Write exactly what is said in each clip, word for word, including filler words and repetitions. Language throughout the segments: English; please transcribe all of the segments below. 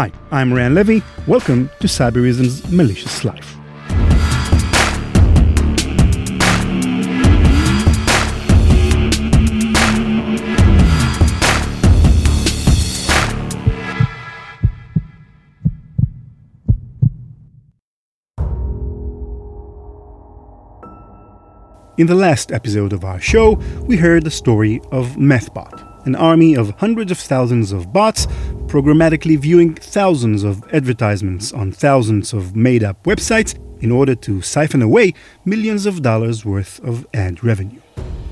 Hi, I'm Ran Levy. Welcome to Cyberism's Malicious Life. In the last episode of our show, we heard the story of Methbot, an army of hundreds of thousands of bots programmatically viewing thousands of advertisements on thousands of made-up websites in order to siphon away millions of dollars worth of ad revenue.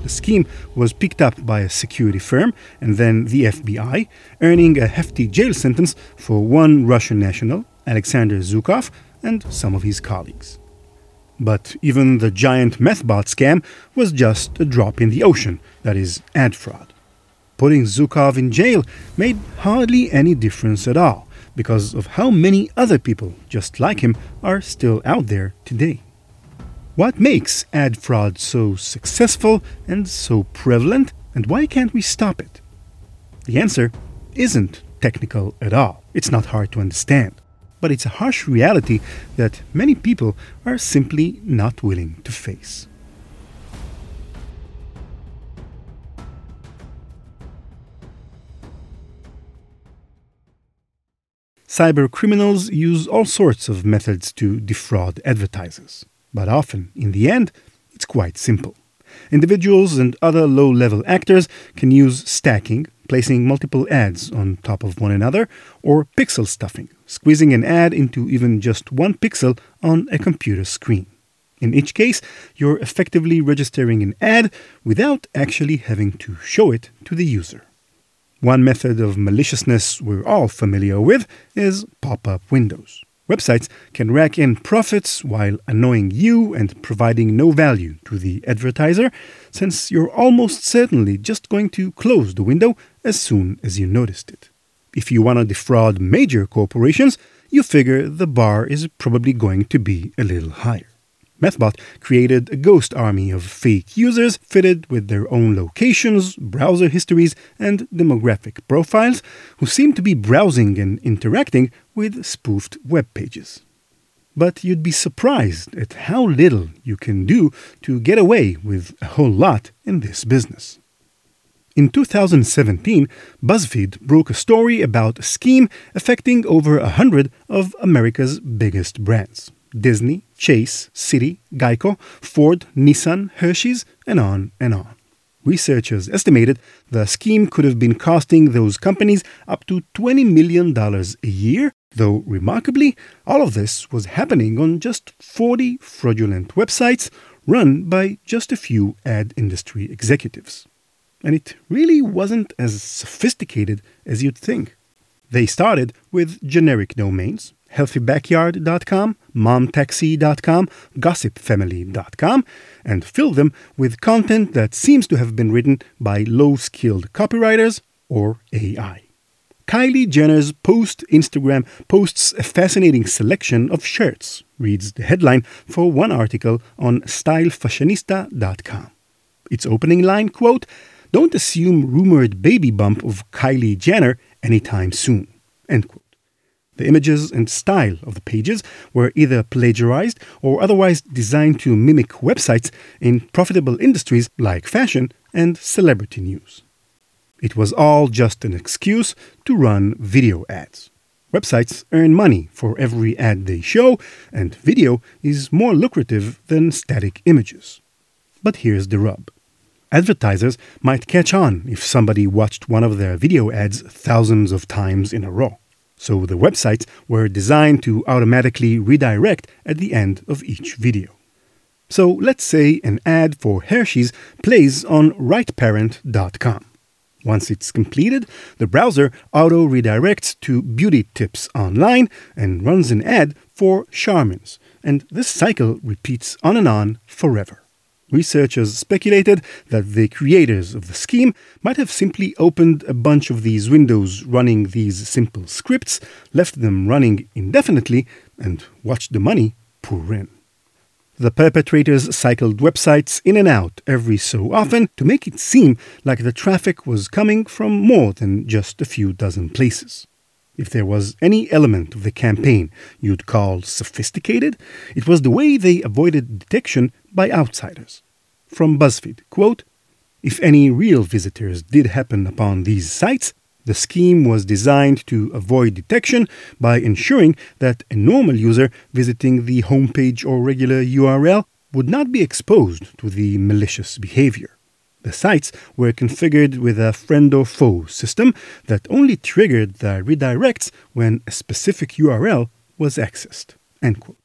The scheme was picked up by a security firm and then the F B I, earning a hefty jail sentence for one Russian national, Alexander Zhukov, and some of his colleagues. But even the giant Methbot scam was just a drop in the ocean, that is, ad fraud. Putting Zhukov in jail made hardly any difference at all, because of how many other people just like him are still out there today. What makes ad fraud so successful and so prevalent, and why can't we stop it? The answer isn't technical at all. It's not hard to understand. But it's a harsh reality that many people are simply not willing to face. Cybercriminals use all sorts of methods to defraud advertisers. But often, in the end, it's quite simple. Individuals and other low-level actors can use stacking, placing multiple ads on top of one another, or pixel stuffing, squeezing an ad into even just one pixel on a computer screen. In each case, you're effectively registering an ad without actually having to show it to the user. One method of maliciousness we're all familiar with is pop-up windows. Websites can rack in profits while annoying you and providing no value to the advertiser, since you're almost certainly just going to close the window as soon as you noticed it. If you want to defraud major corporations, you figure the bar is probably going to be a little higher. Methbot created a ghost army of fake users fitted with their own locations, browser histories, and demographic profiles who seem to be browsing and interacting with spoofed web pages. But you'd be surprised at how little you can do to get away with a whole lot in this business. In two thousand seventeen, BuzzFeed broke a story about a scheme affecting over a hundred of America's biggest brands. Disney, Chase, Citi, Geico, Ford, Nissan, Hershey's, and on and on. Researchers estimated the scheme could have been costing those companies up to twenty million dollars a year, though remarkably, all of this was happening on just forty fraudulent websites run by just a few ad industry executives. And it really wasn't as sophisticated as you'd think. They started with generic domains, healthy backyard dot com, mom taxi dot com, gossip family dot com, and fill them with content that seems to have been written by low-skilled copywriters or A I. Kylie Jenner's post Instagram posts a fascinating selection of shirts, reads the headline for one article on style fashionista dot com. Its opening line, quote, "Don't assume rumored baby bump of Kylie Jenner anytime soon," end quote. The images and style of the pages were either plagiarized or otherwise designed to mimic websites in profitable industries like fashion and celebrity news. It was all just an excuse to run video ads. Websites earn money for every ad they show, and video is more lucrative than static images. But here's the rub. Advertisers might catch on if somebody watched one of their video ads thousands of times in a row. So the websites were designed to automatically redirect at the end of each video. So let's say an ad for Hershey's plays on right parent dot com. Once it's completed, the browser auto-redirects to beauty tips online and runs an ad for Charmin's, and this cycle repeats on and on forever. Researchers speculated that the creators of the scheme might have simply opened a bunch of these windows running these simple scripts, left them running indefinitely, and watched the money pour in. The perpetrators cycled websites in and out every so often to make it seem like the traffic was coming from more than just a few dozen places. If there was any element of the campaign you'd call sophisticated, it was the way they avoided detection by outsiders. From BuzzFeed, quote, "If any real visitors did happen upon these sites, the scheme was designed to avoid detection by ensuring that a normal user visiting the homepage or regular U R L would not be exposed to the malicious behavior. The sites were configured with a friend or foe system that only triggered the redirects when a specific U R L was accessed." End quote.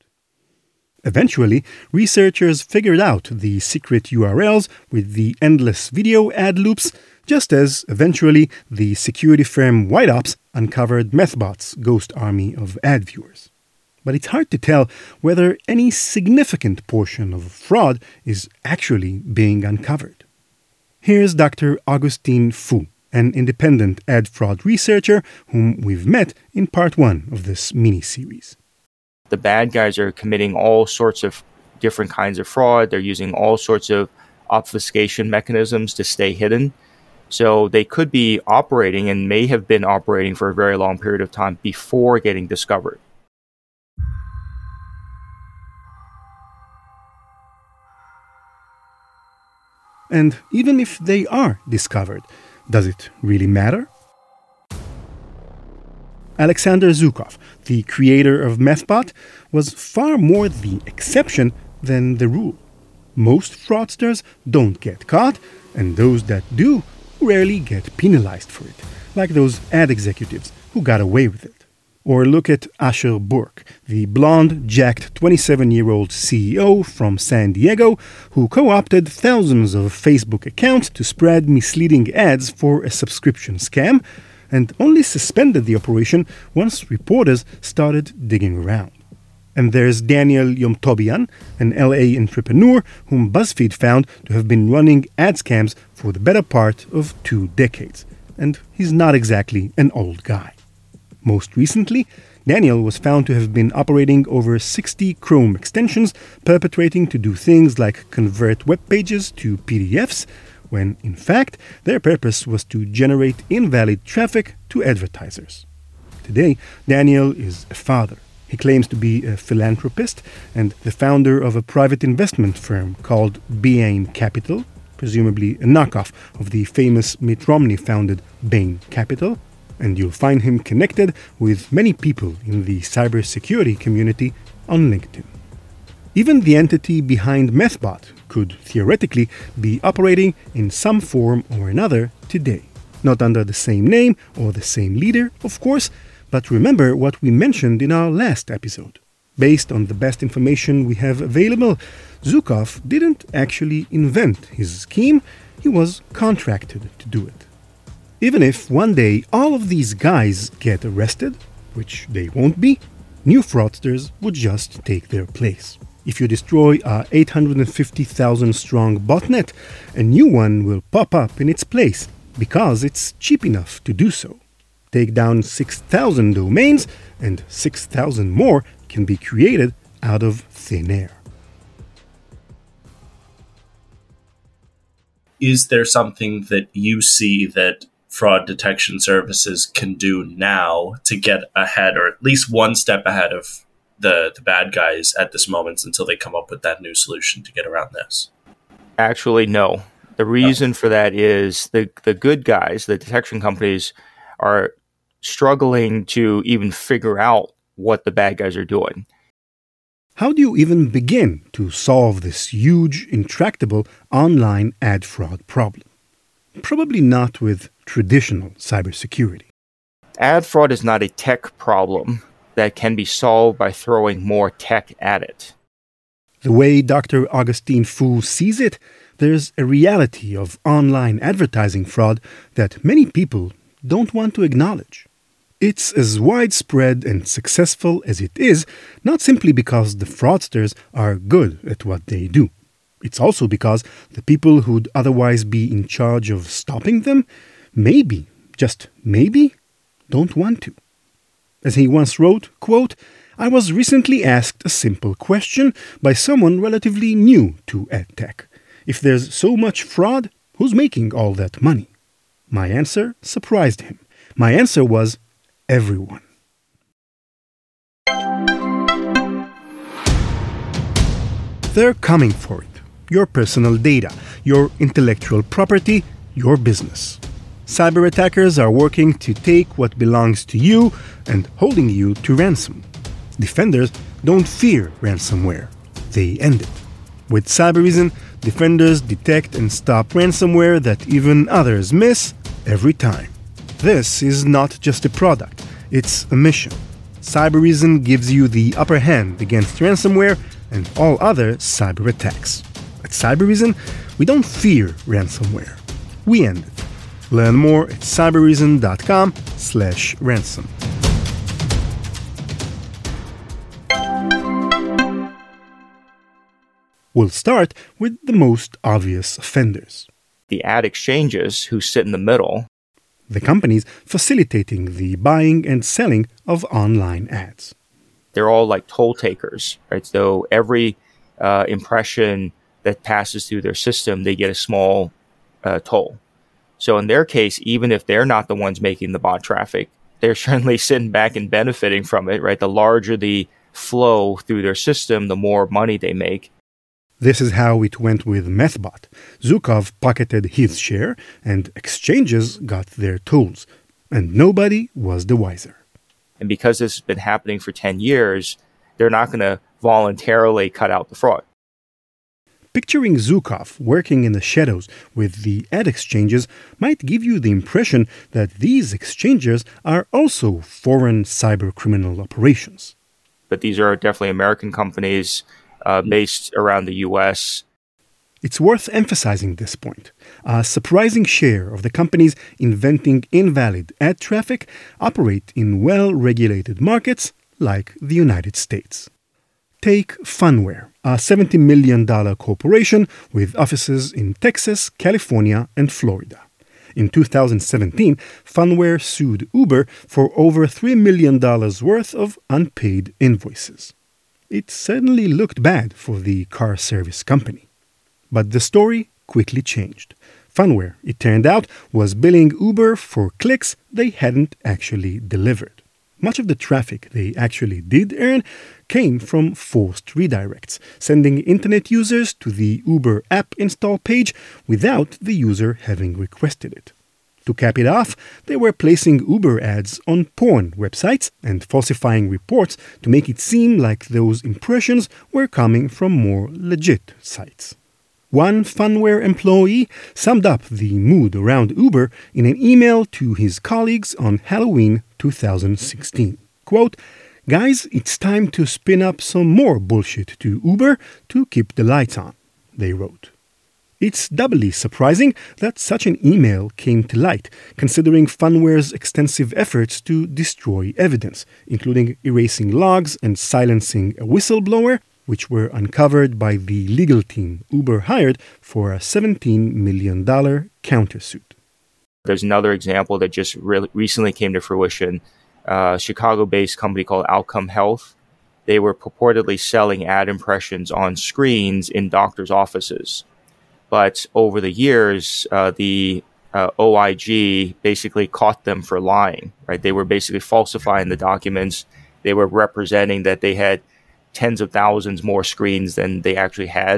Eventually, researchers figured out the secret U R Ls with the endless video ad loops, just as eventually the security firm WhiteOps uncovered Methbot's ghost army of ad viewers. But it's hard to tell whether any significant portion of fraud is actually being uncovered. Here's Doctor Augustin Fou, an independent ad fraud researcher whom we've met in part one of this mini-series. The bad guys are committing all sorts of different kinds of fraud. They're using all sorts of obfuscation mechanisms to stay hidden. So they could be operating and may have been operating for a very long period of time before getting discovered. And even if they are discovered, does it really matter? Alexander Zhukov, the creator of Methbot, was far more the exception than the rule. Most fraudsters don't get caught, and those that do rarely get penalized for it, like those ad executives who got away with it. Or look at Asher Burke, the blonde, jacked twenty-seven-year-old C E O from San Diego who co-opted thousands of Facebook accounts to spread misleading ads for a subscription scam, and only suspended the operation once reporters started digging around. And there's Daniel Yomtobian, an L A entrepreneur whom BuzzFeed found to have been running ad scams for the better part of two decades. And he's not exactly an old guy. Most recently, Daniel was found to have been operating over sixty Chrome extensions, perpetrating to do things like convert web pages to P D Fs, when in fact their purpose was to generate invalid traffic to advertisers. Today, Daniel is a father. He claims to be a philanthropist and the founder of a private investment firm called Bain Capital, presumably a knockoff of the famous Mitt Romney-founded Bain Capital. And you'll find him connected with many people in the cybersecurity community on LinkedIn. Even the entity behind Methbot could theoretically be operating in some form or another today. Not under the same name or the same leader, of course, but remember what we mentioned in our last episode. Based on the best information we have available, Zhukov didn't actually invent his scheme, he was contracted to do it. Even if one day all of these guys get arrested, which they won't be, new fraudsters would just take their place. If you destroy a eight hundred fifty thousand strong botnet, a new one will pop up in its place, because it's cheap enough to do so. Take down six thousand domains, and six thousand more can be created out of thin air. Is there something that you see that fraud detection services can do now to get ahead, or at least one step ahead of the, the bad guys at this moment until they come up with that new solution to get around this? Actually, no. The reason no. for that is the, the good guys, the detection companies, are struggling to even figure out what the bad guys are doing. How do you even begin to solve this huge, intractable online ad fraud problem? Probably not with traditional cybersecurity. Ad fraud is not a tech problem that can be solved by throwing more tech at it. The way Doctor Augustin Fou sees it, there's a reality of online advertising fraud that many people don't want to acknowledge. It's as widespread and successful as it is, not simply because the fraudsters are good at what they do. It's also because the people who'd otherwise be in charge of stopping them, maybe, just maybe, don't want to. As he once wrote, quote, "I was recently asked a simple question by someone relatively new to AdTech. If there's so much fraud, who's making all that money? My answer surprised him. My answer was everyone. They're coming for it. Your personal data, your intellectual property, your business. Cyber attackers are working to take what belongs to you and holding you to ransom. Defenders don't fear ransomware. They end it. With Cybereason, defenders detect and stop ransomware that even others miss every time. This is not just a product, it's a mission. Cybereason gives you the upper hand against ransomware and all other cyber attacks. At Cybereason, we don't fear ransomware. We end it. Learn more at cybereason.com slash ransom. We'll start with the most obvious offenders. The ad exchanges who sit in the middle. The companies facilitating the buying and selling of online ads. They're all like toll takers, right? So every uh, impression that passes through their system, they get a small uh, toll. So in their case, even if they're not the ones making the bot traffic, they're certainly sitting back and benefiting from it, right? The larger the flow through their system, the more money they make. This is how it went with Methbot. Zhukov pocketed his share, and exchanges got their tolls, and nobody was the wiser. And because this has been happening for ten years, they're not going to voluntarily cut out the fraud. Picturing Zhukov working in the shadows with the ad exchanges might give you the impression that these exchanges are also foreign cybercriminal operations. But these are definitely American companies Uh, based around the U S. It's worth emphasizing this point. A surprising share of the companies inventing invalid ad traffic operate in well-regulated markets like the United States. Take Funware, a seventy million dollars corporation with offices in Texas, California, and Florida. In two thousand seventeen, Funware sued Uber for over three million dollars worth of unpaid invoices. It certainly looked bad for the car service company. But the story quickly changed. Funware, it turned out, was billing Uber for clicks they hadn't actually delivered. Much of the traffic they actually did earn came from forced redirects, sending internet users to the Uber app install page without the user having requested it. To cap it off, they were placing Uber ads on porn websites and falsifying reports to make it seem like those impressions were coming from more legit sites. One Funware employee summed up the mood around Uber in an email to his colleagues on Halloween two thousand sixteen. Quote, "Guys, it's time to spin up some more bullshit to Uber to keep the lights on," they wrote. It's doubly surprising that such an email came to light, considering Funware's extensive efforts to destroy evidence, including erasing logs and silencing a whistleblower, which were uncovered by the legal team Uber hired for a seventeen million dollars countersuit. There's another example that just re- recently came to fruition. Uh, a Chicago-based company called Outcome Health. They were purportedly selling ad impressions on screens in doctors' offices. But over the years, uh, the uh, O I G basically caught them for lying, right? They were basically falsifying the documents. They were representing that they had tens of thousands more screens than they actually had.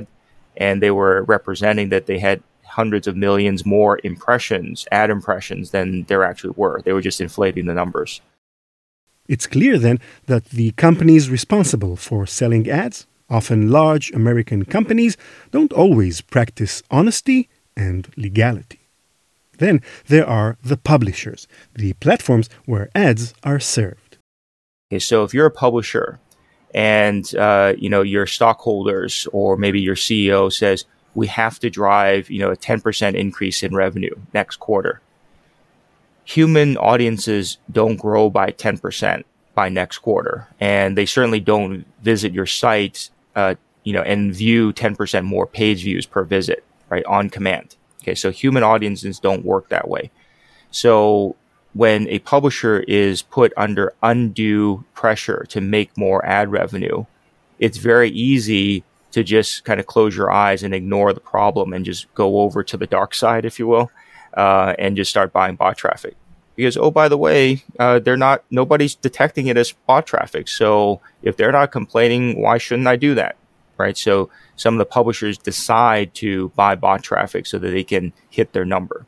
And they were representing that they had hundreds of millions more impressions, ad impressions, than there actually were. They were just inflating the numbers. It's clear then that the companies responsible for selling ads, often large American companies, don't always practice honesty and legality. Then there are the publishers, the platforms where ads are served. Okay, so if you're a publisher and uh, you know your stockholders or maybe your C E O says, we have to drive you know a ten percent increase in revenue next quarter. Human audiences don't grow by ten percent by next quarter, and they certainly don't visit your site Uh, you know, and view ten percent more page views per visit, right, on command. Okay, so human audiences don't work that way. So when a publisher is put under undue pressure to make more ad revenue, it's very easy to just kind of close your eyes and ignore the problem and just go over to the dark side, if you will, uh, and just start buying bot traffic. because, oh, by the way, uh, they're not, nobody's detecting it as bot traffic. So if they're not complaining, why shouldn't I do that? Right. So some of the publishers decide to buy bot traffic so that they can hit their number.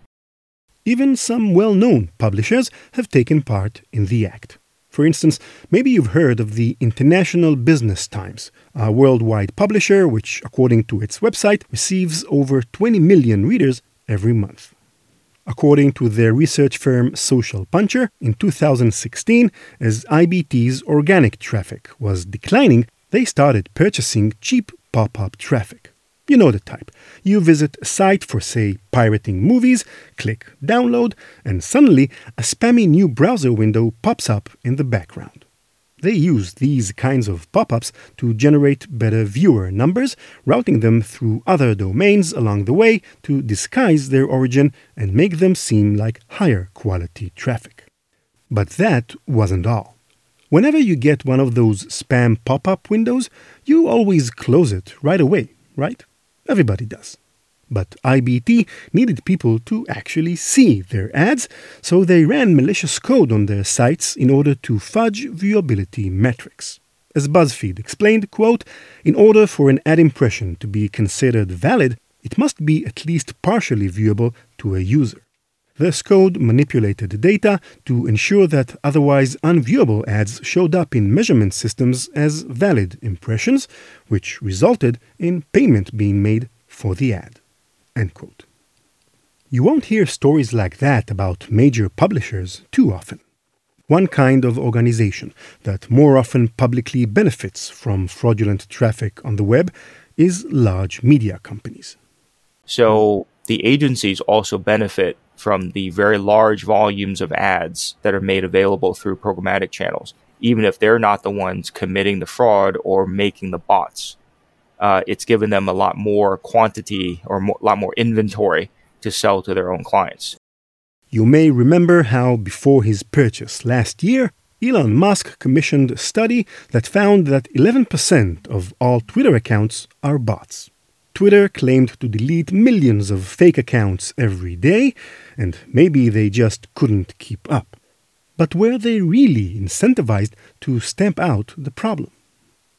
Even some well-known publishers have taken part in the act. For instance, maybe you've heard of the International Business Times, a worldwide publisher which, according to its website, receives over twenty million readers every month. According to their research firm Social Puncher, in two thousand sixteen, as I B T's organic traffic was declining, they started purchasing cheap pop-up traffic. You know the type. You visit a site for, say, pirating movies, click download, and suddenly a spammy new browser window pops up in the background. They use these kinds of pop-ups to generate better viewer numbers, routing them through other domains along the way to disguise their origin and make them seem like higher quality traffic. But that wasn't all. Whenever you get one of those spam pop-up windows, you always close it right away, right? Everybody does. But I B T needed people to actually see their ads, so they ran malicious code on their sites in order to fudge viewability metrics. As BuzzFeed explained, quote, "In order for an ad impression to be considered valid, it must be at least partially viewable to a user. This code manipulated data to ensure that otherwise unviewable ads showed up in measurement systems as valid impressions, which resulted in payment being made for the ad." End quote. You won't hear stories like that about major publishers too often. One kind of organization that more often publicly benefits from fraudulent traffic on the web is large media companies. So the agencies also benefit from the very large volumes of ads that are made available through programmatic channels, even if they're not the ones committing the fraud or making the bots. Uh, it's given them a lot more quantity or a lot more inventory to sell to their own clients. You may remember how before his purchase last year, Elon Musk commissioned a study that found that eleven percent of all Twitter accounts are bots. Twitter claimed to delete millions of fake accounts every day, and maybe they just couldn't keep up. But were they really incentivized to stamp out the problem?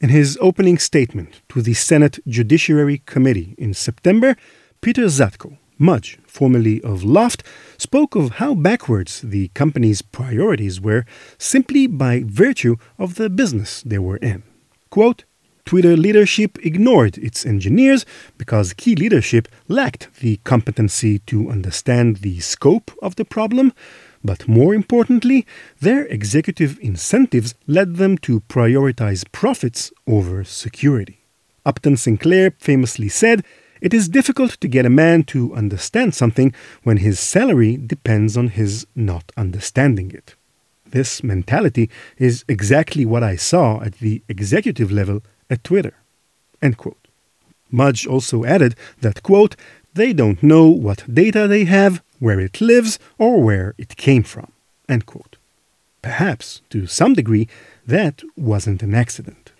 In his opening statement to the Senate Judiciary Committee in September, Peter Zatko, Mudge, formerly of Loft, spoke of how backwards the company's priorities were simply by virtue of the business they were in. Quote, "Twitter leadership ignored its engineers because key leadership lacked the competency to understand the scope of the problem, but more importantly, their executive incentives led them to prioritize profits over security." Upton Sinclair famously said, "It is difficult to get a man to understand something when his salary depends on his not understanding it." This mentality is exactly what I saw at the executive level at Twitter." End quote. Mudge also added that, quote, "They don't know what data they have, where it lives, or where it came from." End quote. Perhaps, to some degree, that wasn't an accident.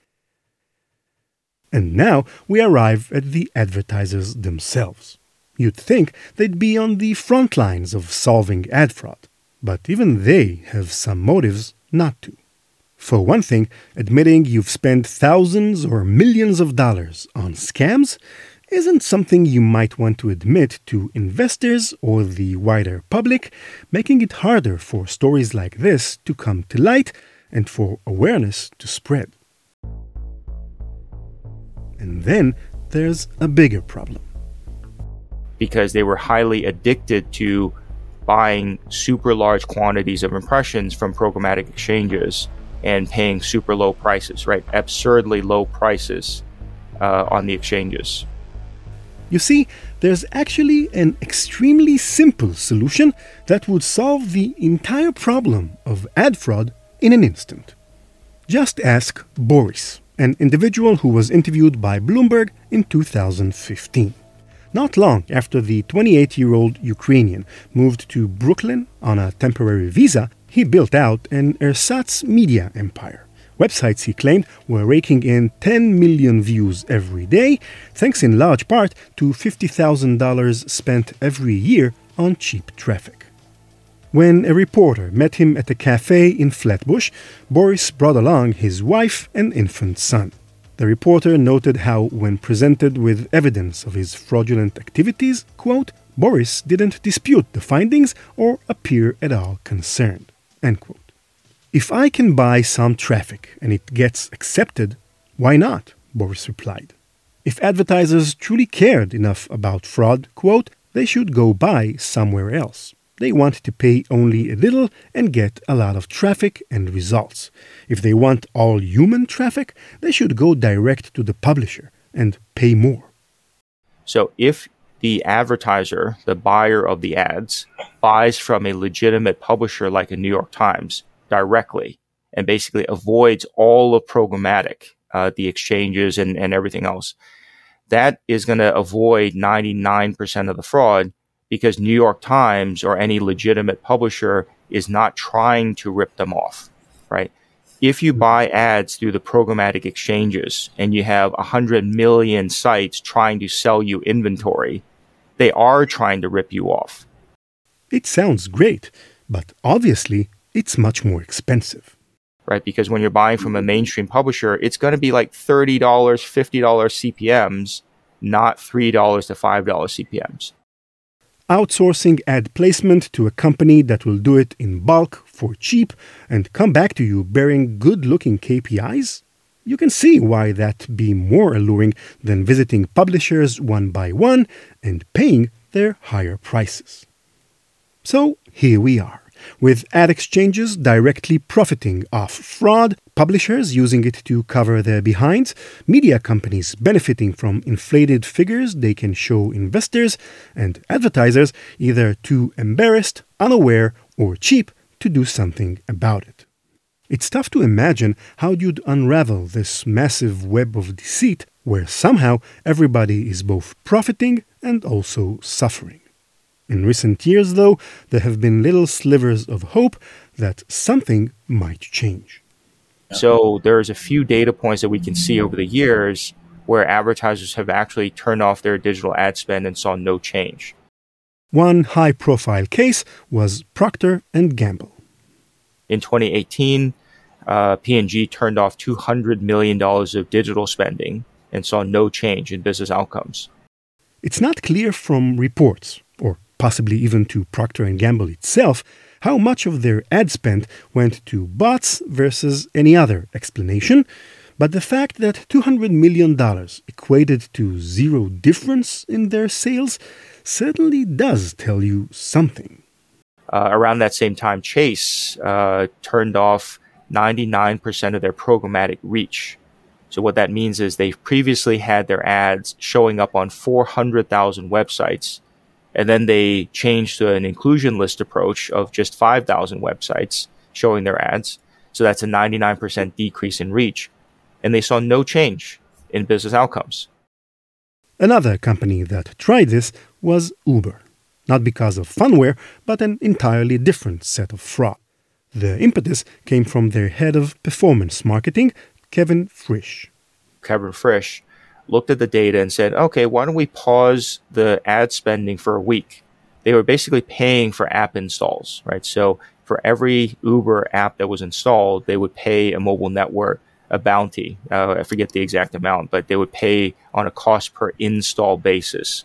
And now we arrive at the advertisers themselves. You'd think they'd be on the front lines of solving ad fraud, but even they have some motives not to. For one thing, admitting you've spent thousands or millions of dollars on scams isn't something you might want to admit to investors or the wider public, making it harder for stories like this to come to light and for awareness to spread. And then there's a bigger problem. Because they were highly addicted to buying super large quantities of impressions from programmatic exchanges and paying super low prices, right? Absurdly low prices uh, on the exchanges. You see, there's actually an extremely simple solution that would solve the entire problem of ad fraud in an instant. Just ask Boris, an individual who was interviewed by Bloomberg in two thousand fifteen. Not long after the twenty-eight-year-old Ukrainian moved to Brooklyn on a temporary visa, he built out an ersatz media empire. Websites, he claimed, were raking in ten million views every day, thanks in large part to fifty thousand dollars spent every year on cheap traffic. When a reporter met him at a cafe in Flatbush, Boris brought along his wife and infant son. The reporter noted how, when presented with evidence of his fraudulent activities, quote, Boris didn't dispute the findings or appear at all concerned, end quote. If I can buy some traffic and it gets accepted, why not? Boris replied. If advertisers truly cared enough about fraud, quote, they should go buy somewhere else. They want to pay only a little and get a lot of traffic and results. If they want all human traffic, they should go direct to the publisher and pay more. So if the advertiser, the buyer of the ads, buys from a legitimate publisher like a New York Times directly and basically avoids all of programmatic, uh, the exchanges and, and everything else, that is going to avoid ninety-nine percent of the fraud, because New York Times or any legitimate publisher is not trying to rip them off, right? If you buy ads through the programmatic exchanges and you have one hundred million sites trying to sell you inventory, they are trying to rip you off. It sounds great, but obviously it's much more expensive. Right, because when you're buying from a mainstream publisher, it's going to be like thirty dollars, fifty dollars C P Ms, not three dollars to five dollars C P Ms. Outsourcing ad placement to a company that will do it in bulk for cheap and come back to you bearing good-looking K P Is? You can see why that'd be more alluring than visiting publishers one by one and paying their higher prices. So here we are, with ad exchanges directly profiting off fraud, publishers using it to cover their behinds, media companies benefiting from inflated figures they can show investors, and advertisers either too embarrassed, unaware, or cheap to do something about it. It's tough to imagine how you'd unravel this massive web of deceit where somehow everybody is both profiting and also suffering. In recent years, though, there have been little slivers of hope that something might change. So there's a few data points that we can see over the years where advertisers have actually turned off their digital ad spend and saw no change. One high-profile case was Procter and Gamble. In twenty eighteen, uh, P and G turned off two hundred million dollars of digital spending and saw no change in business outcomes. It's not clear from reports, or possibly even to Procter and Gamble itself, how much of their ad spend went to bots versus any other explanation, but the fact that two hundred million dollars equated to zero difference in their sales certainly does tell you something. Uh, around that same time, Chase uh, turned off ninety-nine percent of their programmatic reach. So what that means is they've previously had their ads showing up on four hundred thousand websites, and then they changed to an inclusion list approach of just five thousand websites showing their ads. So that's a ninety-nine percent decrease in reach. And they saw no change in business outcomes. Another company that tried this was Uber. Not because of Funware, but an entirely different set of fraud. The impetus came from their head of performance marketing, Kevin Frisch. Kevin Frisch looked at the data and said, okay, why don't we pause the ad spending for a week? They were basically paying for app installs, right? So for every Uber app that was installed, they would pay a mobile network a bounty. Uh, I forget the exact amount, but they would pay on a cost per install basis.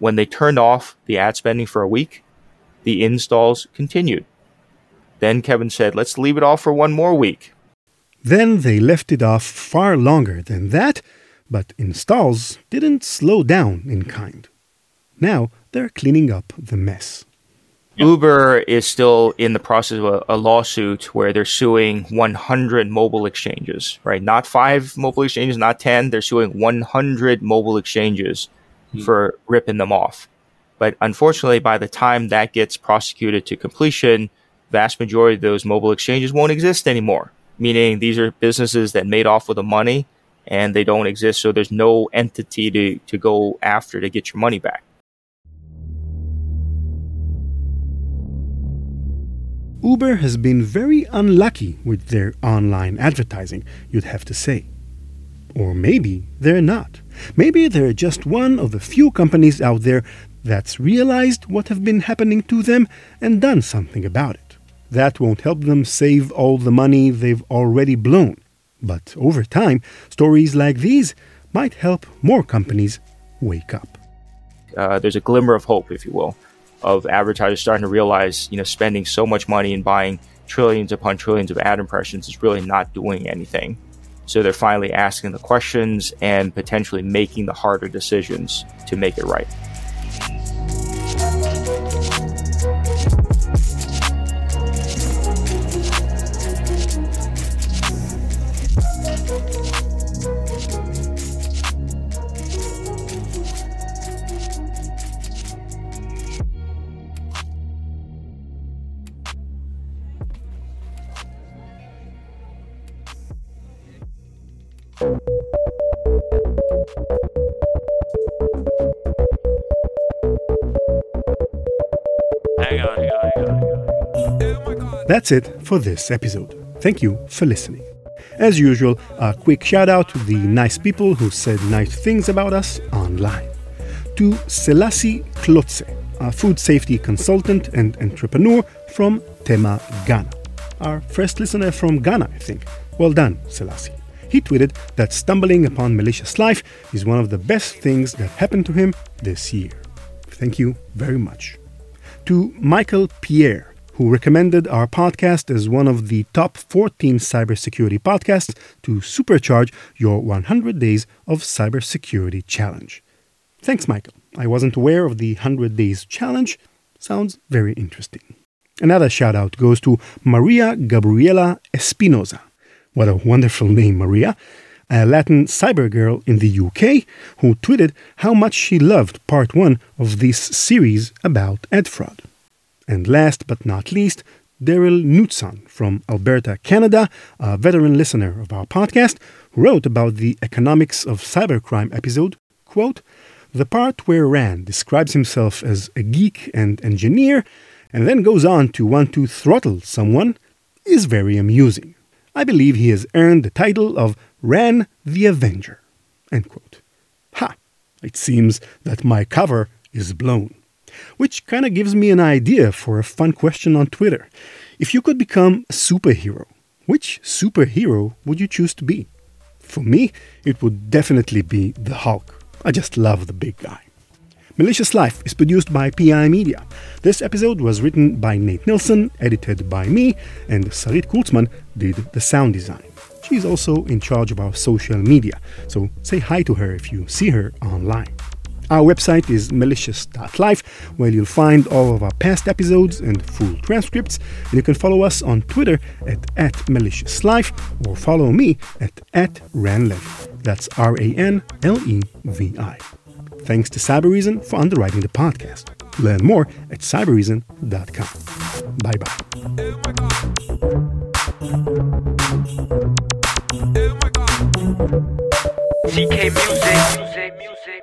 When they turned off the ad spending for a week, the installs continued. Then Kevin said, let's leave it off for one more week. Then they left it off far longer than that, but installs didn't slow down in kind. Now they're cleaning up the mess. Uber is still in the process of a, a lawsuit where they're suing one hundred mobile exchanges, right? Not five mobile exchanges, not ten. They're suing one hundred mobile exchanges mm. for ripping them off. But unfortunately, by the time that gets prosecuted to completion, vast majority of those mobile exchanges won't exist anymore, meaning these are businesses that made off with the money, and they don't exist, so there's no entity to, to go after to get your money back. Uber has been very unlucky with their online advertising, you'd have to say. Or maybe they're not, Maybe they're just one of the few companies out there that's realized what have been happening to them and done something about it. That won't help them save all the money they've already blown. But over time, stories like these might help more companies wake up. Uh, there's a glimmer of hope, if you will, of advertisers starting to realize, you know, spending so much money and buying trillions upon trillions of ad impressions is really not doing anything. So they're finally asking the questions and potentially making the harder decisions to make it right. That's it for this episode. Thank you for listening. As usual, a quick shout out to the nice people who said nice things about us online. To Selassie Klotze, a food safety consultant and entrepreneur from Tema, Ghana. Our first listener from Ghana, I think. Well done, Selassie. He tweeted that stumbling upon Malicious Life is one of the best things that happened to him this year. Thank you very much. To Michael Pierre, who recommended our podcast as one of the top fourteen cybersecurity podcasts to supercharge your one hundred Days of Cybersecurity Challenge. Thanks, Michael. I wasn't aware of the one hundred Days Challenge. Sounds very interesting. Another shout-out goes to Maria Gabriela Espinoza. What a wonderful name, Maria, a Latin cyber girl in the U K, who tweeted how much she loved part one of this series about ad fraud. And last but not least, Daryl Knutson from Alberta, Canada, a veteran listener of our podcast, wrote about the economics of cybercrime episode, quote, "The part where Rand describes himself as a geek and engineer and then goes on to want to throttle someone is very amusing. I believe he has earned the title of Ran the Avenger," end quote. Ha! It seems that my cover is blown. Which kind of gives me an idea for a fun question on Twitter. If you could become a superhero, which superhero would you choose to be? For me, it would definitely be the Hulk. I just love the big guy. Malicious Life is produced by P I Media. This episode was written by Nate Nelson, edited by me, and Sarit Kultzman did the sound design. She's also in charge of our social media, so say hi to her if you see her online. Our website is malicious dot life, where you'll find all of our past episodes and full transcripts, and you can follow us on Twitter at, at maliciouslife, or follow me at, at ranlevy. That's R A N L E V I. Thanks to Cybereason for underwriting the podcast. Learn more at cybereason dot com. Bye-bye. C K Music.